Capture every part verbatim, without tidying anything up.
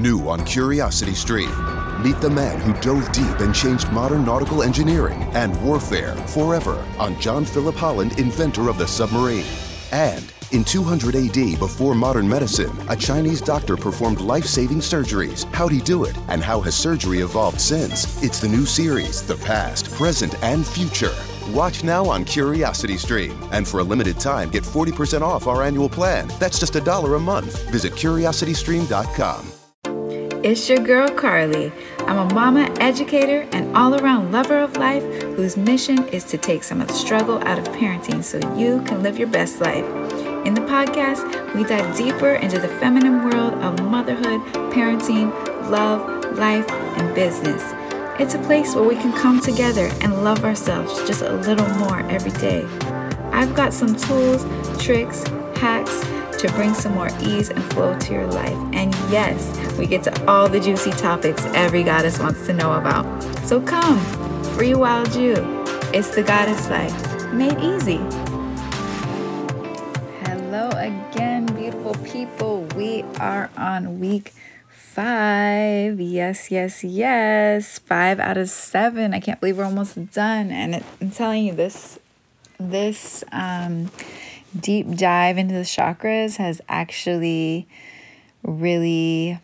New on CuriosityStream, meet the man who dove deep and changed modern nautical engineering and warfare forever on John Philip Holland, inventor of the submarine. And in two hundred A D, before modern medicine, a Chinese doctor performed life-saving surgeries. How'd he do it? And how has surgery evolved since? It's the new series, The Past, Present, and Future. Watch now on CuriosityStream. And for a limited time, get forty percent off our annual plan. That's just a dollar a month. Visit curiosity stream dot com. It's your girl, Carly. I'm a mama, educator, and all-around lover of life whose mission is to take some of the struggle out of parenting so you can live your best life. In the podcast, we dive deeper into the feminine world of motherhood, parenting, love, life, and business. It's a place where we can come together and love ourselves just a little more every day. I've got some tools, tricks, hacks, to bring some more ease and flow to your life. And yes, we get to all the juicy topics every goddess wants to know about. So come, free wild you. It's the Goddess Life, made easy. Hello again, beautiful people. We are on week five. Yes, yes, yes. Five out of seven. I can't believe we're almost done. And it, I'm telling you, this, this, um, deep dive into the chakras has actually really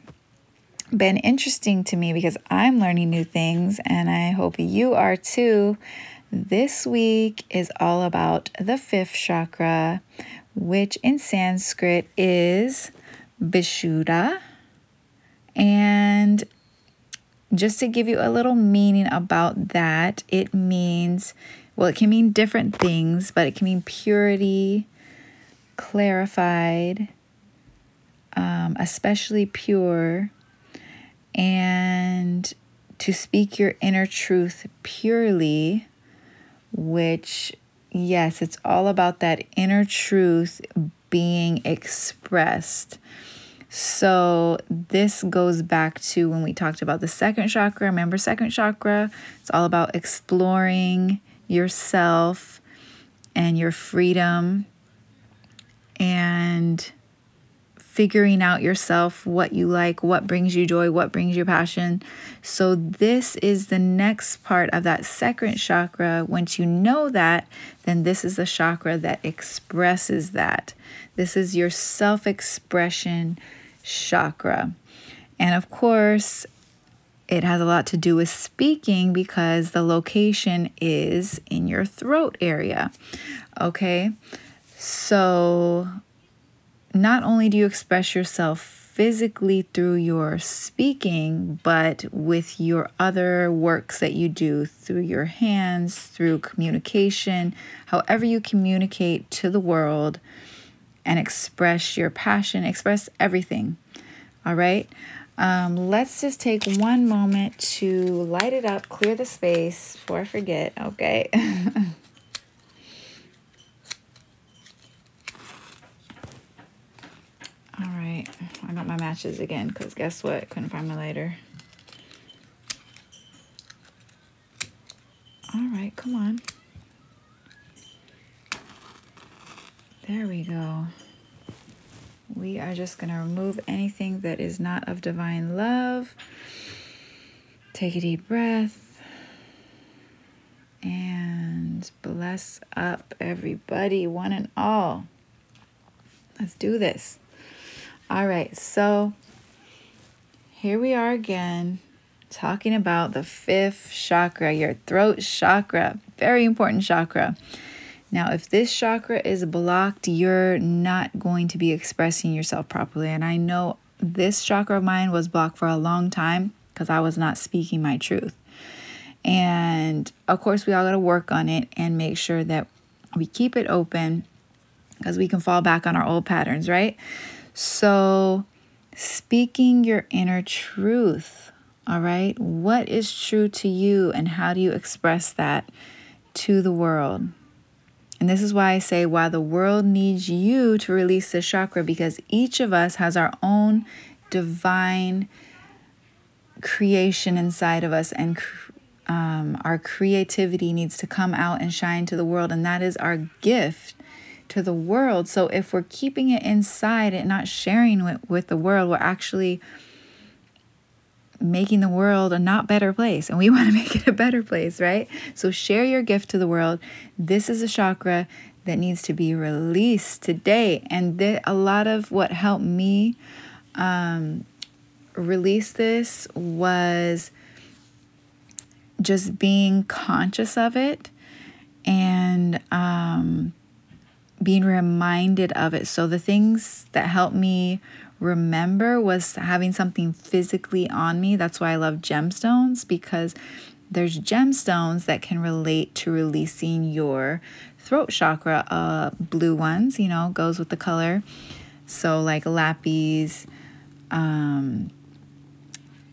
been interesting to me because I'm learning new things and I hope you are too. This week is all about the fifth chakra, which in Sanskrit is Vishuddha. And just to give you a little meaning about that, it means, well, it can mean different things, but it can mean purity, clarified, um, especially pure, and to speak your inner truth purely, which, yes, it's all about that inner truth being expressed. So this goes back to when we talked about the second chakra. Remember second chakra? It's all about exploring yourself and your freedom, and figuring out yourself, what you like, what brings you joy, what brings you passion. So this is the next part of that second chakra. Once you know that, then this is the chakra that expresses that. This is your self-expression chakra. And of course, it has a lot to do with speaking because the location is in your throat area. Okay, so not only do you express yourself physically through your speaking, but with your other works that you do through your hands, through communication, however you communicate to the world and express your passion, express everything. All right, um, let's just take one moment to light it up, clear the space before I forget, okay? All right, I got my matches again because guess what? Couldn't find my lighter. All right, come on. There we go. We are just going to remove anything that is not of divine love. Take a deep breath and bless up everybody, one and all. Let's do this. All right, so here we are again talking about the fifth chakra, your throat chakra, very important chakra. Now, if this chakra is blocked, you're not going to be expressing yourself properly. And I know this chakra of mine was blocked for a long time because I was not speaking my truth. And of course, we all got to work on it and make sure that we keep it open because we can fall back on our old patterns, right? So speaking your inner truth, all right? What is true to you and how do you express that to the world? And this is why I say why the world needs you to release this chakra, because each of us has our own divine creation inside of us, and um, our creativity needs to come out and shine to the world, and that is our gift to the world. So if we're keeping it inside and not sharing it with the world, we're actually making the world a not better place, and we want to make it a better place, right? So share your gift to the world. This is a chakra that needs to be released today. And th- a lot of what helped me um, release this was just being conscious of it and um, being reminded of it. So the things that helped me remember was having something physically on me. That's why I love gemstones, because there's gemstones that can relate to releasing your throat chakra. Uh, blue ones, you know, goes with the color. So like lapis, um,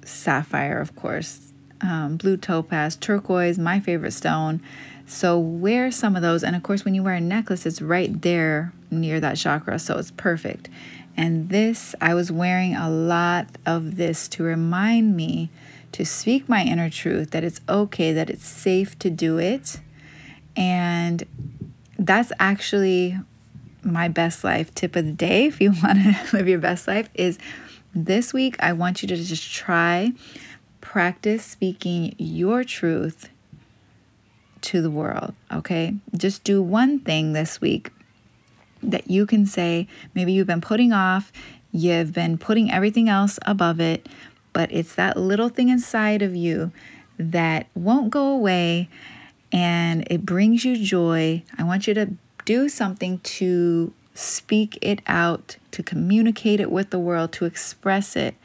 sapphire, of course, um, blue topaz, turquoise, my favorite stone. So wear some of those. And of course, when you wear a necklace, it's right there near that chakra. So it's perfect. And this, I was wearing a lot of this to remind me to speak my inner truth, that it's okay, that it's safe to do it. And that's actually my best life tip of the day. If you want to live your best life, is this week, I want you to just try, practice speaking your truth to the world, okay? Just do one thing this week that you can say, maybe you've been putting off, you've been putting everything else above it, but it's that little thing inside of you that won't go away and it brings you joy. I want you to do something to speak it out, to communicate it with the world, to express it.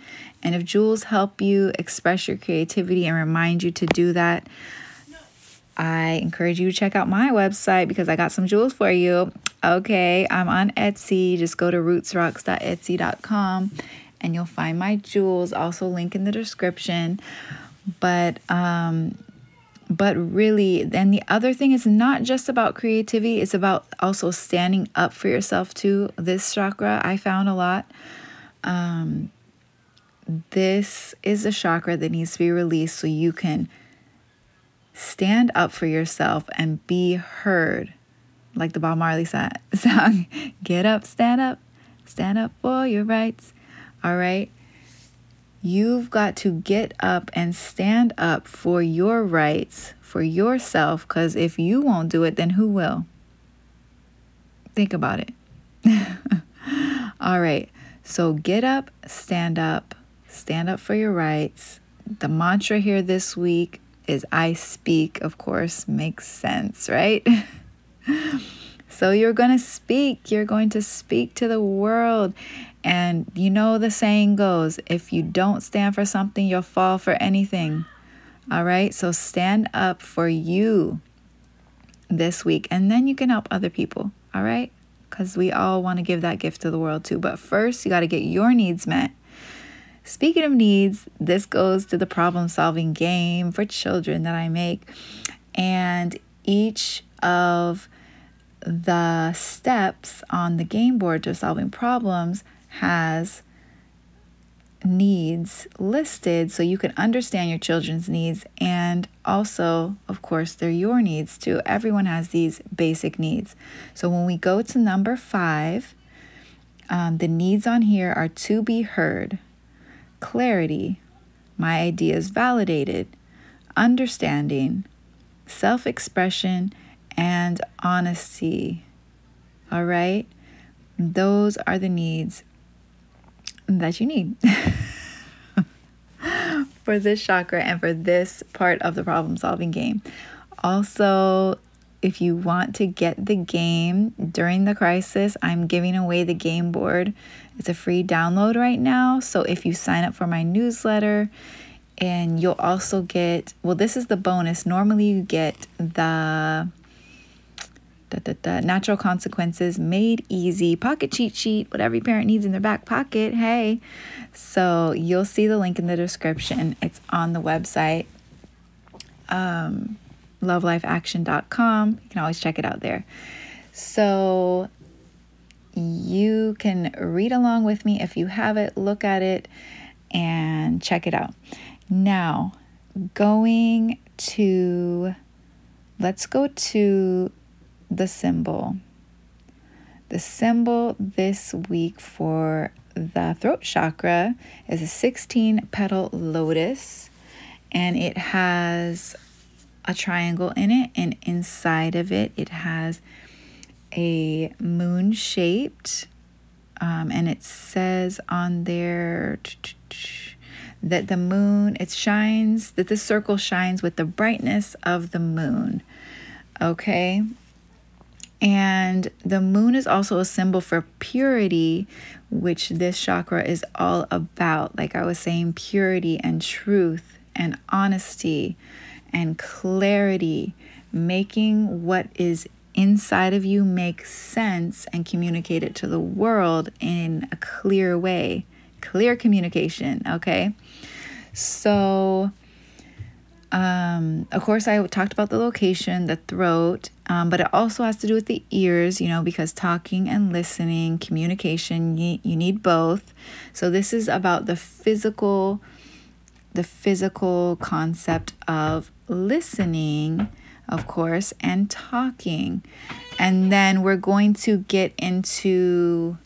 And if jewels help you express your creativity and remind you to do that, I encourage you to check out my website, because I got some jewels for you. Okay, I'm on Etsy. Just go to roots rocks dot etsy dot com and you'll find my jewels. Also link in the description. But um, but really, then the other thing is not just about creativity. It's about also standing up for yourself too. This chakra I found a lot. Um, this is a chakra that needs to be released so you can stand up for yourself and be heard. Like the Bob Marley song, get up, stand up, stand up for your rights. All right. You've got to get up and stand up for your rights, for yourself, because if you won't do it, then who will? Think about it. All right. So get up, stand up, stand up for your rights. The mantra here this week is I speak, of course, makes sense, right? So you're going to speak, you're going to speak to the world. And you know the saying goes, if you don't stand for something, you'll fall for anything. All right, so stand up for you this week, and then you can help other people, all right? Because we all want to give that gift to the world too. But first, you got to get your needs met. Speaking of needs, this goes to the problem-solving game for children that I make. And each of the steps on the game board to solving problems has needs listed so you can understand your children's needs. And also, of course, they're your needs too. Everyone has these basic needs. So when we go to number five, um, the needs on here are to be heard, clarity, my ideas validated, understanding, self-expression, and honesty. All right? Those are the needs that you need for this chakra and for this part of the problem-solving game. Also, if you want to get the game during the crisis, I'm giving away the game board. It's a free download right now. So if you sign up for my newsletter, and you'll also get, well, this is the bonus. Normally you get the da, da, da, natural consequences made easy pocket cheat sheet, whatever your parent needs in their back pocket. Hey, so you'll see the link in the description. It's on the website. Um, love life action dot com. You can always check it out there. So you can read along with me if you have it, look at it, and check it out. Now, going to, let's go to the symbol. The symbol this week for the throat chakra is a sixteen petal lotus, and it has a triangle in it, and inside of it, it has a moon shaped, um, and it says on there that the moon, it shines, that this circle shines with the brightness of the moon, okay? And the moon is also a symbol for purity, which this chakra is all about. Like I was saying, purity and truth and honesty and clarity, making what is inside of you make sense and communicate it to the world in a clear way, clear communication, okay? So, um, of course, I talked about the location, the throat, um, but it also has to do with the ears, you know, because talking and listening, communication, you, you need both. So this is about the physical the physical concept of listening, of course, and talking. And then we're going to get into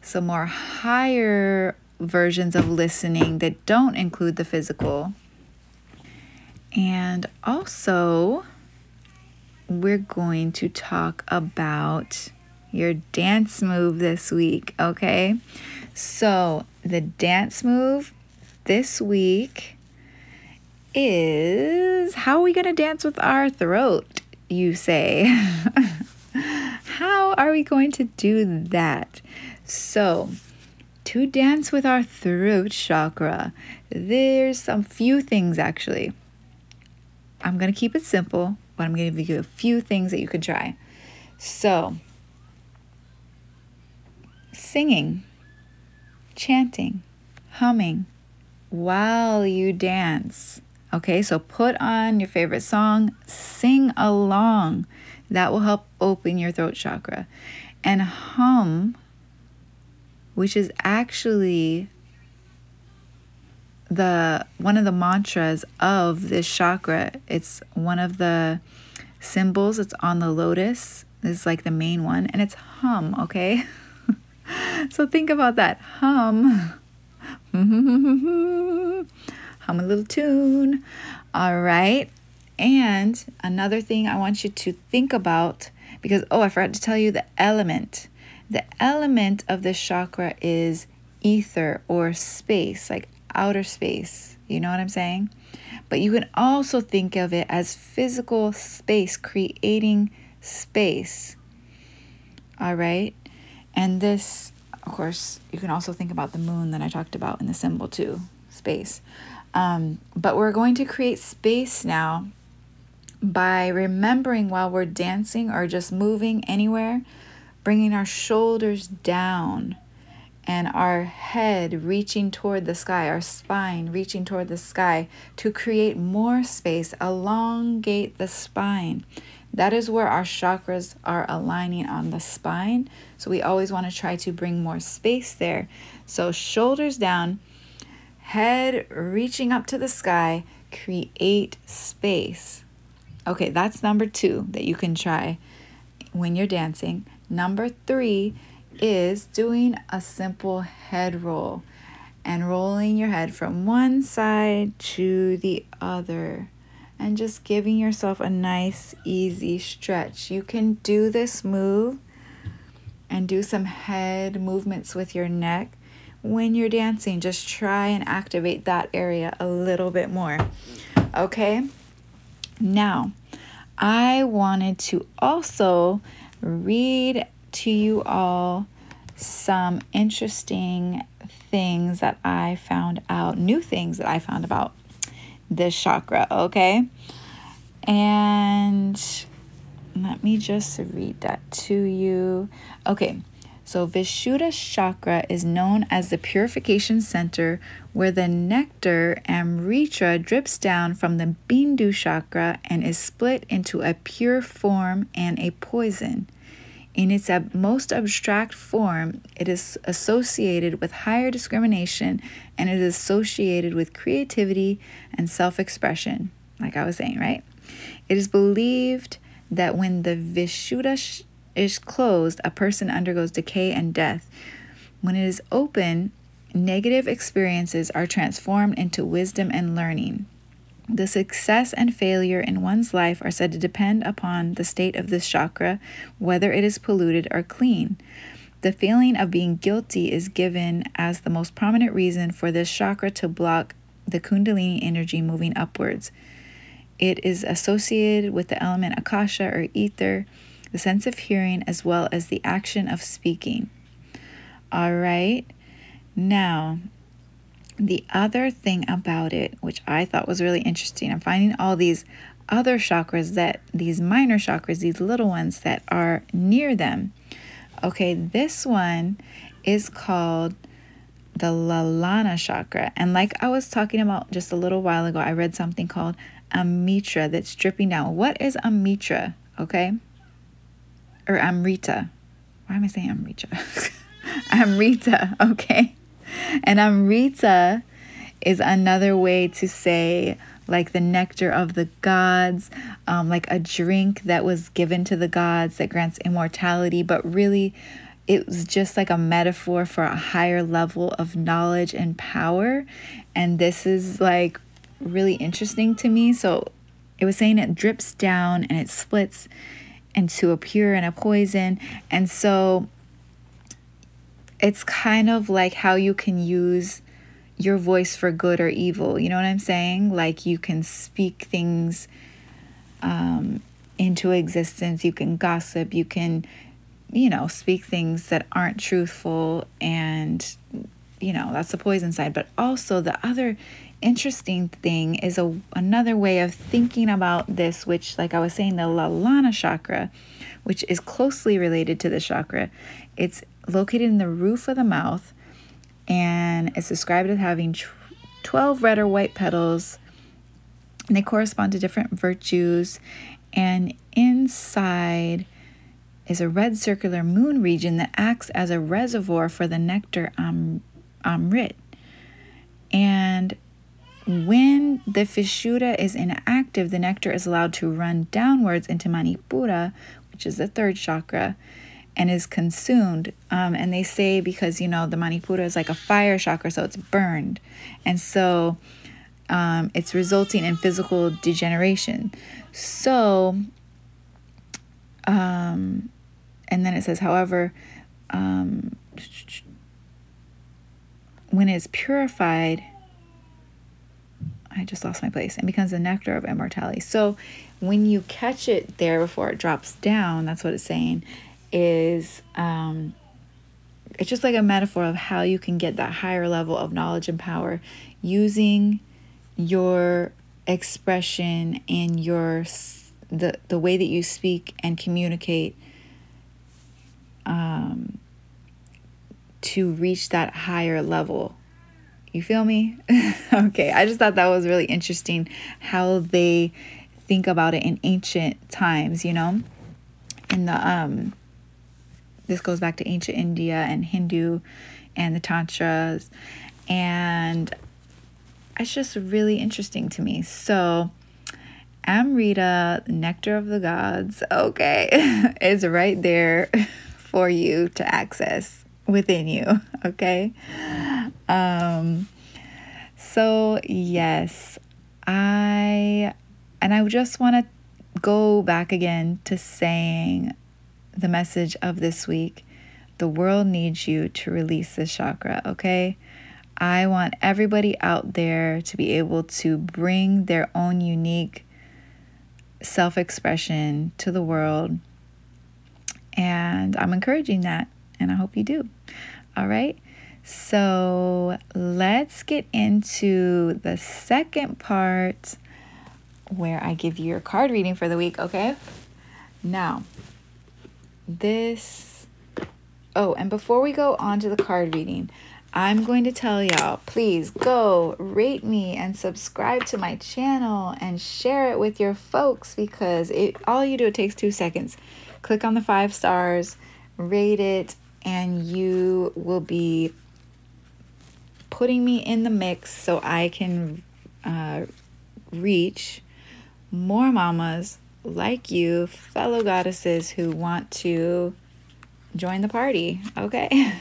some more higher versions of listening that don't include the physical. And also, we're going to talk about your dance move this week, okay? So the dance move this week is, how are we going to dance with our throat, you say? How are we going to do that? So, to dance with our throat chakra, there's some few things actually. I'm going to keep it simple, but I'm going to give you a few things that you can try. So, singing, chanting, humming, while you dance, okay? So put on your favorite song, sing along. That will help open your throat chakra. And hum, which is actually the one of the mantras of this chakra. It's one of the symbols. It's on the lotus. It's like the main one, and it's hum, okay? So think about that, hum. Hum a little tune. All right. And another thing I want you to think about, because, oh, I forgot to tell you the element. The element of this chakra is ether or space, like outer space. You know what I'm saying? But you can also think of it as physical space, creating space. All right. And this, of course, you can also think about the moon that I talked about in the symbol too, space. Um, but we're going to create space now by remembering while we're dancing or just moving anywhere, bringing our shoulders down and our head reaching toward the sky, our spine reaching toward the sky to create more space, elongate the spine. That is where our chakras are aligning on the spine. So we always want to try to bring more space there. So shoulders down, head reaching up to the sky, create space. Okay, that's number two that you can try when you're dancing. Number three is doing a simple head roll and rolling your head from one side to the other, and just giving yourself a nice, easy stretch. You can do this move and do some head movements with your neck when you're dancing. Just try and activate that area a little bit more, okay? Now, I wanted to also read to you all some interesting things that I found out, new things that I found about this chakra, okay? And let me just read that to you. Okay, so Vishuddha chakra is known as the purification center, where the nectar Amrita drips down from the Bindu chakra and is split into a pure form and a poison. In its ab- most abstract form, it is associated with higher discrimination, and it is associated with creativity and self-expression, like I was saying, right? It is believed that when the Vishuddha sh- is closed, a person undergoes decay and death. When it is open, negative experiences are transformed into wisdom and learning. The success and failure in one's life are said to depend upon the state of this chakra, whether it is polluted or clean. The feeling of being guilty is given as the most prominent reason for this chakra to block the Kundalini energy moving upwards. It is associated with the element Akasha or ether, the sense of hearing, as well as the action of speaking. All right. Now, the other thing about it, which I thought was really interesting, I'm finding all these other chakras, that these minor chakras, these little ones that are near them. Okay, this one is called the Lalana chakra. And like I was talking about just a little while ago, I read something called Amrita that's dripping down. What is Amrita? Okay. Or Amrita. Why am I saying Amrita? Amrita, okay. And Amrita is another way to say like the nectar of the gods, um, like a drink that was given to the gods that grants immortality. But really, it was just like a metaphor for a higher level of knowledge and power. And this is like really interesting to me. So it was saying it drips down and it splits into a pure and a poison. And so it's kind of like how you can use your voice for good or evil. You know what I'm saying? Like you can speak things um, into existence. You can gossip. You can, you know, speak things that aren't truthful. And, you know, that's the poison side. But also the other interesting thing is a another way of thinking about this, which, like I was saying, the Lalana chakra, which is closely related to the chakra. It's located in the roof of the mouth, and it's described as having twelve red or white petals, and they correspond to different virtues. And inside is a red circular moon region that acts as a reservoir for the nectar Am- Amrit. And when the Vishuddha is inactive, the nectar is allowed to run downwards into manipura, which is the third chakra, and is consumed. Um, and they say, because, you know, the manipura is like a fire chakra, so it's burned. And so um, it's resulting in physical degeneration. So, um, and then it says, however, um, when it's purified, I just lost my place, and becomes the nectar of immortality. So when you catch it there before it drops down, that's what it's saying, is um it's just like a metaphor of how you can get that higher level of knowledge and power using your expression and your the the way that you speak and communicate um to reach that higher level. You feel me? Okay, I just thought that was really interesting how they think about it in ancient times, you know? In the um This goes back to ancient India and Hindu and the tantras. And it's just really interesting to me. So Amrita, the nectar of the gods, okay, is right there for you to access within you, okay? Um, so yes, I, and I just want to go back again to saying the message of this week: the world needs you to release this chakra, okay? I want everybody out there to be able to bring their own unique self-expression to the world. And I'm encouraging that, and I hope you do. All right? So let's get into the second part where I give you your card reading for the week, okay? Now, This, oh, and before we go on to the card reading, I'm going to tell y'all, please go rate me and subscribe to my channel and share it with your folks, because it all you do, it takes two seconds. Click on the five stars, rate it, and you will be putting me in the mix so I can uh, reach more mamas like you, fellow goddesses who want to join the party, okay?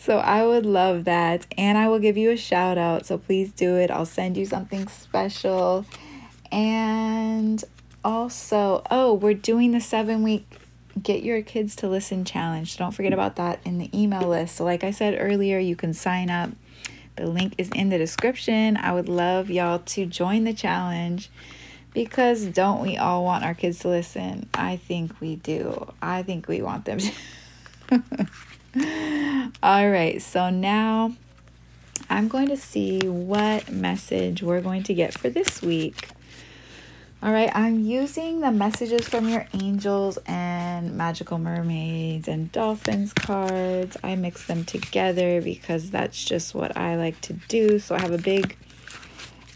So I would love that, and I will give you a shout out, so please do it. I'll send you something special. And also, oh, we're doing the seven week Get Your Kids to Listen challenge. Don't forget about that in the email list. So like I said earlier, you can sign up. The link is in the description. I would love y'all to join the challenge, because don't we all want our kids to listen? I think we do. I think we want them to. All right, so now I'm going to see what message we're going to get for this week. All right, I'm using the messages from your angels and magical mermaids and dolphins cards. I mix them together because that's just what I like to do. So I have a big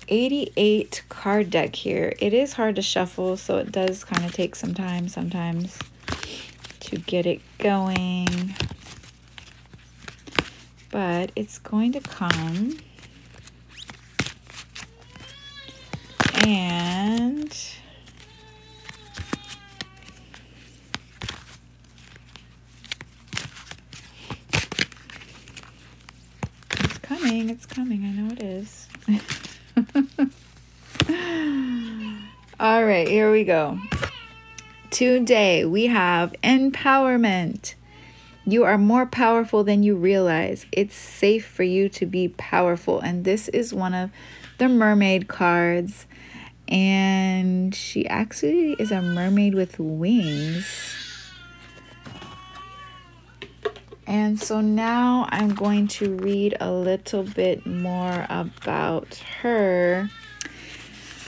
eighty-eight card deck here. It is hard to shuffle, so it does kind of take some time sometimes to get it going. But it's going to come. And it's coming, it's coming, I know it is. All right, here we go. Today we have empowerment. You are more powerful than you realize. It's safe for you to be powerful. And this is one of the mermaid cards. And she actually is a mermaid with wings. And so now I'm going to read a little bit more about her.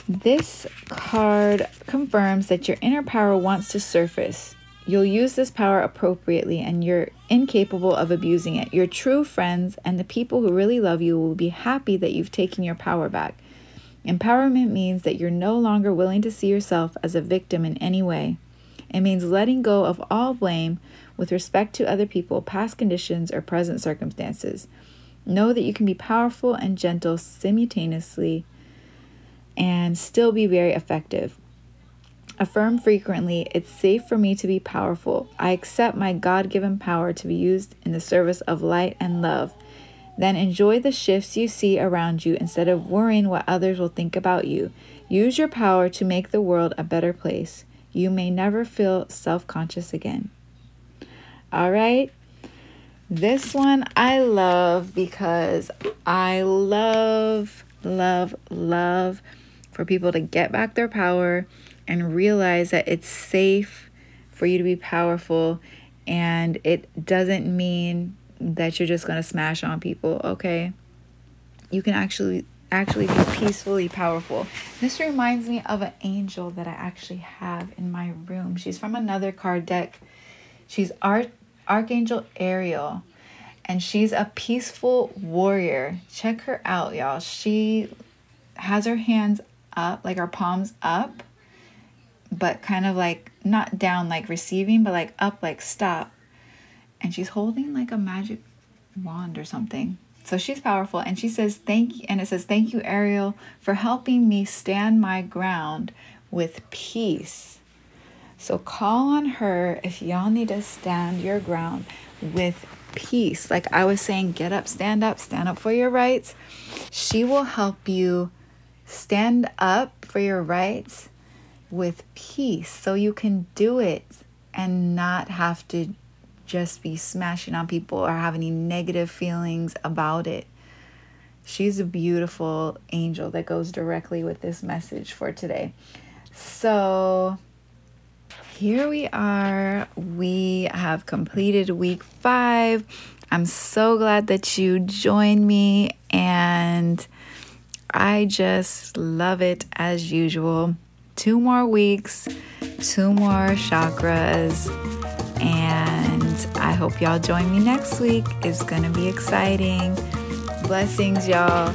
This card confirms that your inner power wants to surface. You'll use this power appropriately, and you're incapable of abusing it. Your true friends and the people who really love you will be happy that you've taken your power back. Empowerment means that you're no longer willing to see yourself as a victim in any way. It means letting go of all blame with respect to other people, past conditions, or present circumstances. Know that you can be powerful and gentle simultaneously and still be very effective. Affirm frequently, it's safe for me to be powerful. I accept my God-given power to be used in the service of light and love. Then enjoy the shifts you see around you instead of worrying what others will think about you. Use your power to make the world a better place. You may never feel self-conscious again. All right. This one I love because I love, love, love for people to get back their power and realize that it's safe for you to be powerful, and it doesn't mean that you're just going to smash on people, okay? You can actually actually be peacefully powerful. This reminds me of an angel that I actually have in my room. She's from another card deck. She's Arch- Archangel Ariel, and she's a peaceful warrior. Check her out, y'all. She has her hands up, like her palms up, but kind of like not down like receiving, but like up like stop. And she's holding like a magic wand or something. So she's powerful. And she says, thank you. And it says, thank you, Ariel, for helping me stand my ground with peace. So call on her if y'all need to stand your ground with peace. Like I was saying, get up, stand up, stand up for your rights. She will help you stand up for your rights with peace, so you can do it and not have to just be smashing on people or have any negative feelings about it. She's a beautiful angel that goes directly with this message for today. So here we are. We have completed week five. I'm so glad that you joined me, and I just love it as usual. Two more weeks, two more chakras, and I hope y'all join me next week. It's gonna be exciting. Blessings, y'all.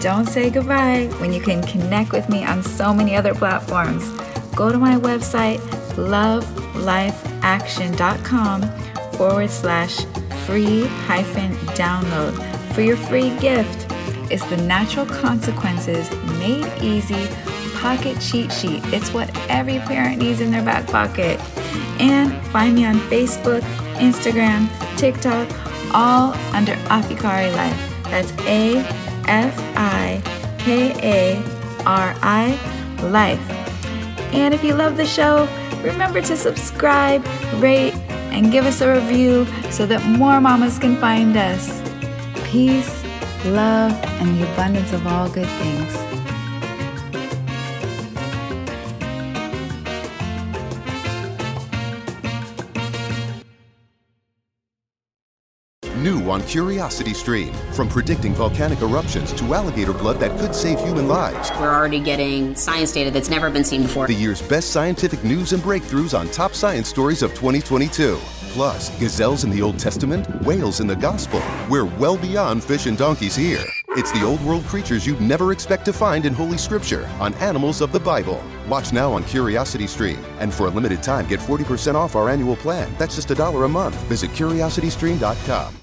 Don't say goodbye when you can connect with me on so many other platforms. Go to my website, LoveLifeAction.com forward slash free hyphen download for your free gift. It's the Natural Consequences Made Easy Pocket Cheat Sheet. It's what every parent needs in their back pocket. And find me on Facebook Instagram, TikTok, all under Afikari Life. That's A F I K A R I Life. And if you love the show, remember to subscribe, rate, and give us a review so that more mamas can find us. Peace, love, and the abundance of all good things. New on CuriosityStream, from predicting volcanic eruptions to alligator blood that could save human lives. We're already getting science data that's never been seen before. The year's best scientific news and breakthroughs on top science stories of twenty twenty-two. Plus, gazelles in the Old Testament, whales in the Gospel. We're well beyond fish and donkeys here. It's the old world creatures you'd never expect to find in Holy Scripture on Animals of the Bible. Watch now on CuriosityStream. And for a limited time, get forty percent off our annual plan. That's just a dollar a month. Visit curiosity stream dot com.